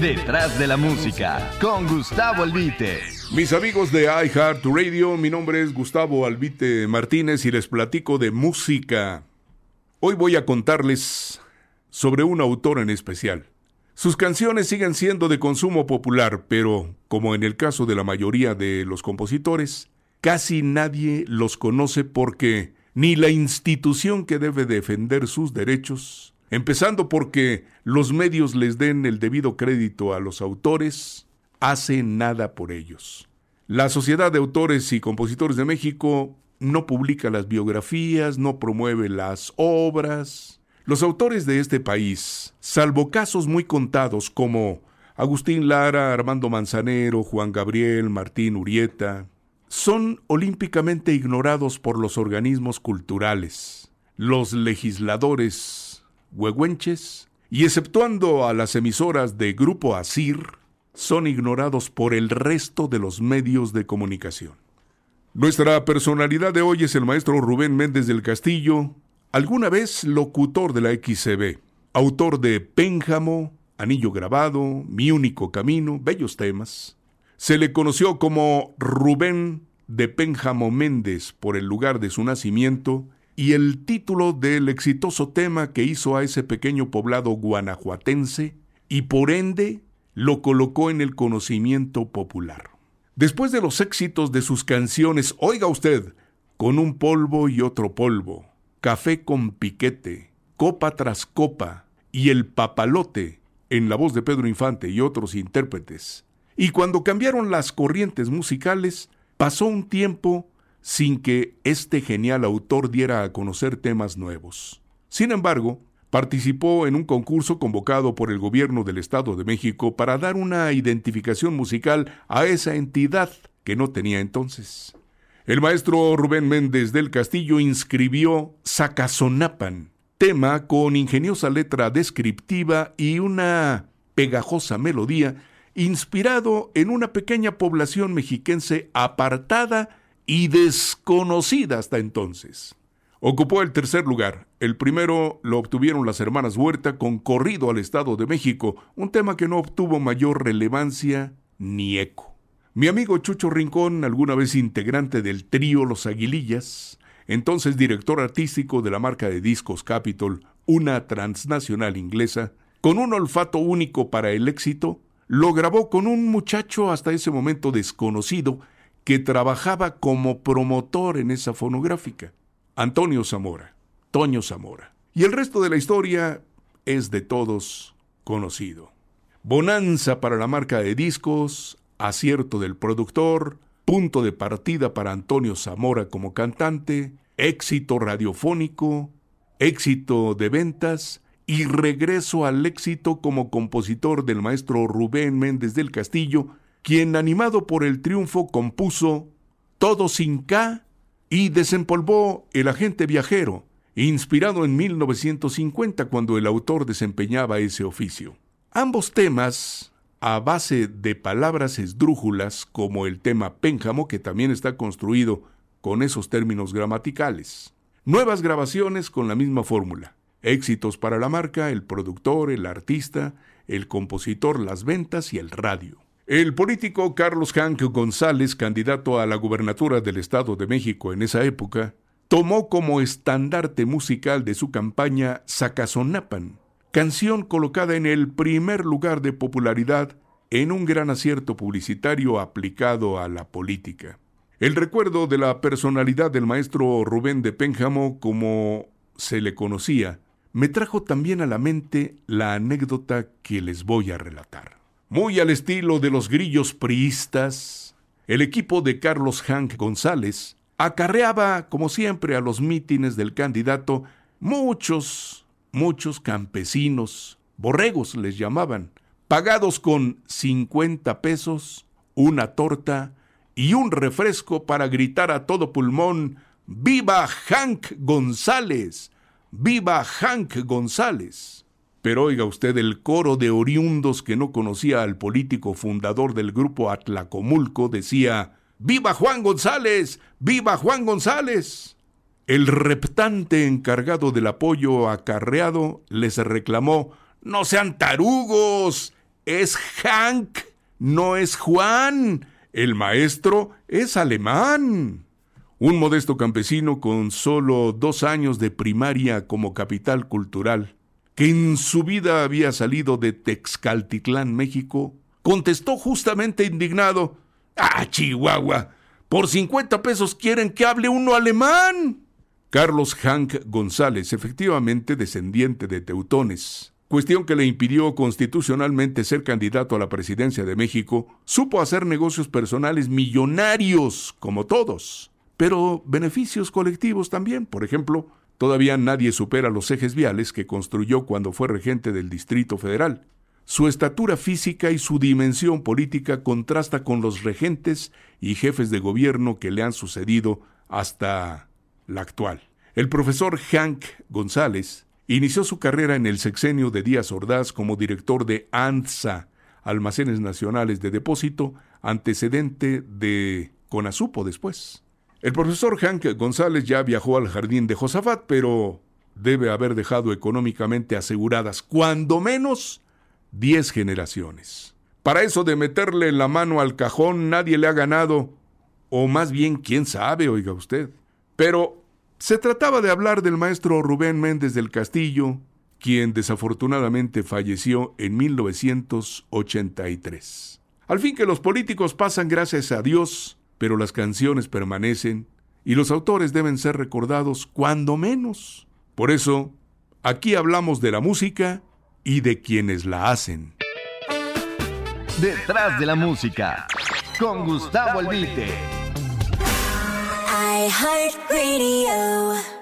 Detrás de la música, con Gustavo Albite. Mis amigos de iHeartRadio, mi nombre es Gustavo Albite Martínez y les platico de música. Hoy voy a contarles sobre un autor en especial. Sus canciones siguen siendo de consumo popular, pero, como en el caso de la mayoría de los compositores, casi nadie los conoce porque ni la institución que debe defender sus derechos, empezando porque los medios les den el debido crédito a los autores, hace nada por ellos. La Sociedad de Autores y Compositores de México no publica las biografías, no promueve las obras. Los autores de este país, salvo casos muy contados como Agustín Lara, Armando Manzanero, Juan Gabriel, Martín Urieta, son olímpicamente ignorados por los organismos culturales, los legisladores huehuenches, y exceptuando a las emisoras de Grupo Asir, son ignorados por el resto de los medios de comunicación. Nuestra personalidad de hoy es el maestro Rubén Méndez del Castillo, alguna vez locutor de la XCB, autor de Pénjamo, Anillo Grabado, Mi Único Camino, Bellos Temas. Se le conoció como Rubén de Pénjamo Méndez por el lugar de su nacimiento y el título del exitoso tema que hizo a ese pequeño poblado guanajuatense, y por ende lo colocó en el conocimiento popular. Después de los éxitos de sus canciones, oiga usted, Con un polvo y otro polvo, Café con piquete, Copa tras copa, y El papalote, en la voz de Pedro Infante y otros intérpretes. Y cuando cambiaron las corrientes musicales, pasó un tiempo sin que este genial autor diera a conocer temas nuevos. Sin embargo, participó en un concurso convocado por el gobierno del Estado de México para dar una identificación musical a esa entidad que no tenía entonces. El maestro Rubén Méndez del Castillo inscribió Zacazonapan, tema con ingeniosa letra descriptiva y una pegajosa melodía, inspirado en una pequeña población mexiquense apartada y desconocida hasta entonces. Ocupó el tercer lugar. El primero lo obtuvieron las hermanas Huerta con Corrido al Estado de México, un tema que no obtuvo mayor relevancia ni eco. Mi amigo Chucho Rincón, alguna vez integrante del trío Los Aguilillas, entonces director artístico de la marca de discos Capitol, una transnacional inglesa, con un olfato único para el éxito, lo grabó con un muchacho hasta ese momento desconocido que trabajaba como promotor en esa fonográfica, Antonio Zamora, Toño Zamora. Y el resto de la historia es de todos conocido. Bonanza para la marca de discos, acierto del productor, punto de partida para Antonio Zamora como cantante, éxito radiofónico, éxito de ventas y regreso al éxito como compositor del maestro Rubén Méndez del Castillo, quien, animado por el triunfo, compuso Todo sin K y desempolvó El agente viajero, inspirado en 1950 cuando el autor desempeñaba ese oficio. Ambos temas, a base de palabras esdrújulas, como el tema Pénjamo, que también está construido con esos términos gramaticales. Nuevas grabaciones con la misma fórmula. Éxitos para la marca, el productor, el artista, el compositor, las ventas y el radio. El político Carlos Hank González, candidato a la gubernatura del Estado de México en esa época, tomó como estandarte musical de su campaña Zacazonapan, canción colocada en el primer lugar de popularidad en un gran acierto publicitario aplicado a la política. El recuerdo de la personalidad del maestro Rubén de Pénjamo, como se le conocía, me trajo también a la mente la anécdota que les voy a relatar. Muy al estilo de los grillos priistas, el equipo de Carlos Hank González acarreaba, como siempre, a los mítines del candidato muchos campesinos, borregos les llamaban, pagados con 50 pesos, una torta y un refresco para gritar a todo pulmón, ¡Viva Hank González! ¡Viva Hank González! Pero oiga usted, el coro de oriundos que no conocía al político fundador del grupo Atlacomulco decía, ¡Viva Juan González! ¡Viva Juan González! El reptante encargado del apoyo acarreado les reclamó, ¡No sean tarugos! es Hank, no es Juan. El maestro es alemán. Un modesto campesino con solo 2 años de primaria como capital cultural, que en su vida había salido de Texcaltitlán, México, contestó justamente indignado: ¡Ah, Chihuahua! ¡Por 50 pesos quieren que hable uno alemán! Carlos Hank González, efectivamente descendiente de teutones, cuestión que le impidió constitucionalmente ser candidato a la presidencia de México, supo hacer negocios personales millonarios, como todos, pero beneficios colectivos también. Por ejemplo, todavía nadie supera los ejes viales que construyó cuando fue regente del Distrito Federal. Su estatura física y su dimensión política contrasta con los regentes y jefes de gobierno que le han sucedido hasta la actual. El profesor Hank González inició su carrera en el sexenio de Díaz Ordaz como director de ANSA, Almacenes Nacionales de Depósito, antecedente de Conasupo después. El profesor Hank González ya viajó al jardín de Josafat, pero debe haber dejado económicamente aseguradas, cuando menos, 10 generaciones. Para eso de meterle la mano al cajón nadie le ha ganado, o más bien, quién sabe, oiga usted. Pero se trataba de hablar del maestro Rubén Méndez del Castillo, quien desafortunadamente falleció en 1983. Al fin que los políticos pasan, gracias a Dios, pero las canciones permanecen y los autores deben ser recordados cuando menos. Por eso, aquí hablamos de la música y de quienes la hacen. Detrás de la música, con Gustavo Albite. iHeartRadio.